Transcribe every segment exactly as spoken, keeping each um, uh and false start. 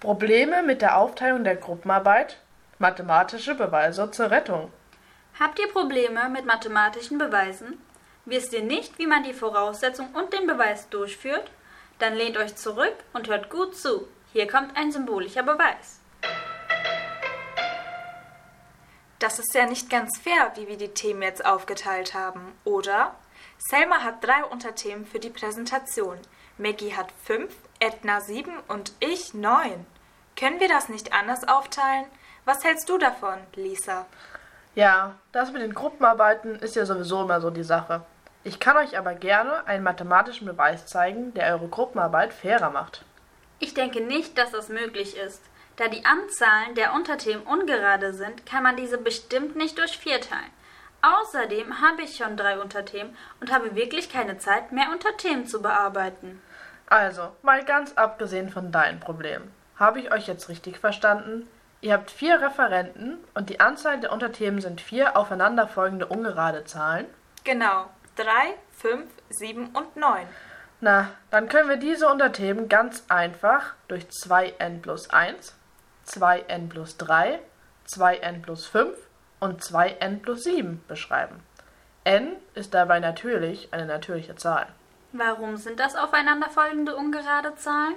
Probleme mit der Aufteilung der Gruppenarbeit, mathematische Beweise zur Rettung. Habt ihr Probleme mit mathematischen Beweisen? Wisst ihr nicht, wie man die Voraussetzung und den Beweis durchführt? Dann lehnt euch zurück und hört gut zu. Hier kommt ein symbolischer Beweis. Das ist ja nicht ganz fair, wie wir die Themen jetzt aufgeteilt haben, oder? Selma hat drei Unterthemen für die Präsentation. Maggie hat fünf, Edna sieben und ich neun. Können wir das nicht anders aufteilen? Was hältst du davon, Lisa? Ja, das mit den Gruppenarbeiten ist ja sowieso immer so die Sache. Ich kann euch aber gerne einen mathematischen Beweis zeigen, der eure Gruppenarbeit fairer macht. Ich denke nicht, dass das möglich ist. Da die Anzahlen der Unterthemen ungerade sind, kann man diese bestimmt nicht durch vier teilen. Außerdem habe ich schon drei Unterthemen und habe wirklich keine Zeit, mehr Unterthemen zu bearbeiten. Also, mal ganz abgesehen von deinen Problemen. Habe ich euch jetzt richtig verstanden? Ihr habt vier Referenten und die Anzahl der Unterthemen sind vier aufeinanderfolgende ungerade Zahlen? Genau, drei, fünf, sieben und neun. Na, dann können wir diese Unterthemen ganz einfach durch zwei n plus eins, zwei n plus drei, zwei n plus fünf und zwei n plus sieben beschreiben. n ist dabei natürlich eine natürliche Zahl. Warum sind das aufeinanderfolgende ungerade Zahlen?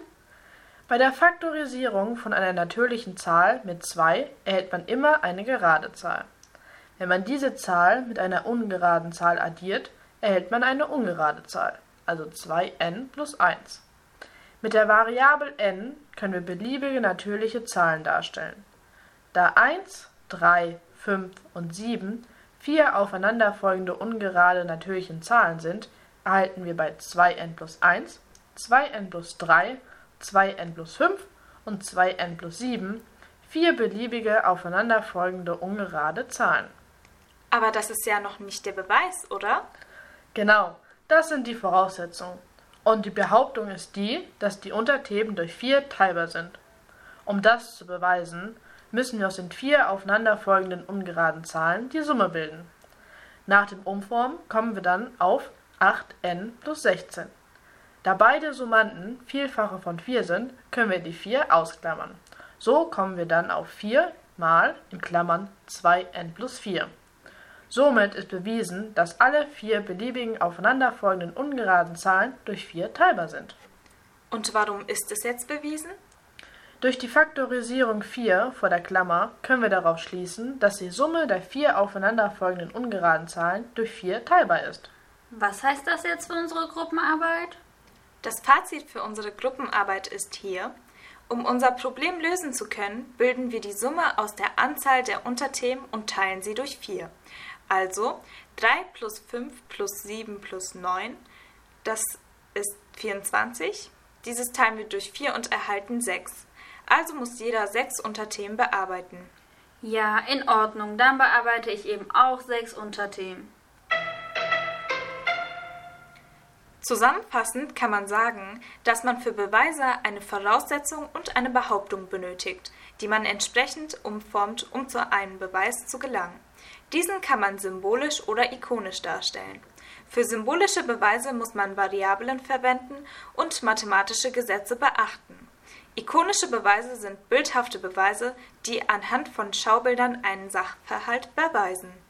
Bei der Faktorisierung von einer natürlichen Zahl mit zwei erhält man immer eine gerade Zahl. Wenn man diese Zahl mit einer ungeraden Zahl addiert, erhält man eine ungerade Zahl, also zwei n plus eins. Mit der Variabel n können wir beliebige natürliche Zahlen darstellen. Da eins, drei, fünf und sieben vier aufeinanderfolgende ungerade natürlichen Zahlen sind, erhalten wir bei zwei n plus eins, zwei n plus drei, zwei n plus fünf und zwei n plus sieben vier beliebige aufeinanderfolgende ungerade Zahlen. Aber das ist ja noch nicht der Beweis, oder? Genau, das sind die Voraussetzungen. Und die Behauptung ist die, dass die Unterthemen durch vier teilbar sind. Um das zu beweisen, müssen wir aus den vier aufeinanderfolgenden ungeraden Zahlen die Summe bilden. Nach dem Umformen kommen wir dann auf acht n plus sechzehn. Da beide Summanden Vielfache von vier sind, können wir die vier ausklammern. So kommen wir dann auf vier mal, in Klammern, zwei n plus vier. Somit ist bewiesen, dass alle vier beliebigen aufeinanderfolgenden ungeraden Zahlen durch vier teilbar sind. Und warum ist es jetzt bewiesen? Durch die Faktorisierung vier vor der Klammer können wir darauf schließen, dass die Summe der vier aufeinanderfolgenden ungeraden Zahlen durch vier teilbar ist. Was heißt das jetzt für unsere Gruppenarbeit? Das Fazit für unsere Gruppenarbeit ist hier: Um unser Problem lösen zu können, bilden wir die Summe aus der Anzahl der Unterthemen und teilen sie durch vier. Also drei plus fünf plus sieben plus neun, das ist vierundzwanzig. Dieses teilen wir durch vier und erhalten sechs. Also muss jeder sechs Unterthemen bearbeiten. Ja, in Ordnung, dann bearbeite ich eben auch sechs Unterthemen. Zusammenfassend kann man sagen, dass man für Beweise eine Voraussetzung und eine Behauptung benötigt, die man entsprechend umformt, um zu einem Beweis zu gelangen. Diesen kann man symbolisch oder ikonisch darstellen. Für symbolische Beweise muss man Variablen verwenden und mathematische Gesetze beachten. Ikonische Beweise sind bildhafte Beweise, die anhand von Schaubildern einen Sachverhalt beweisen.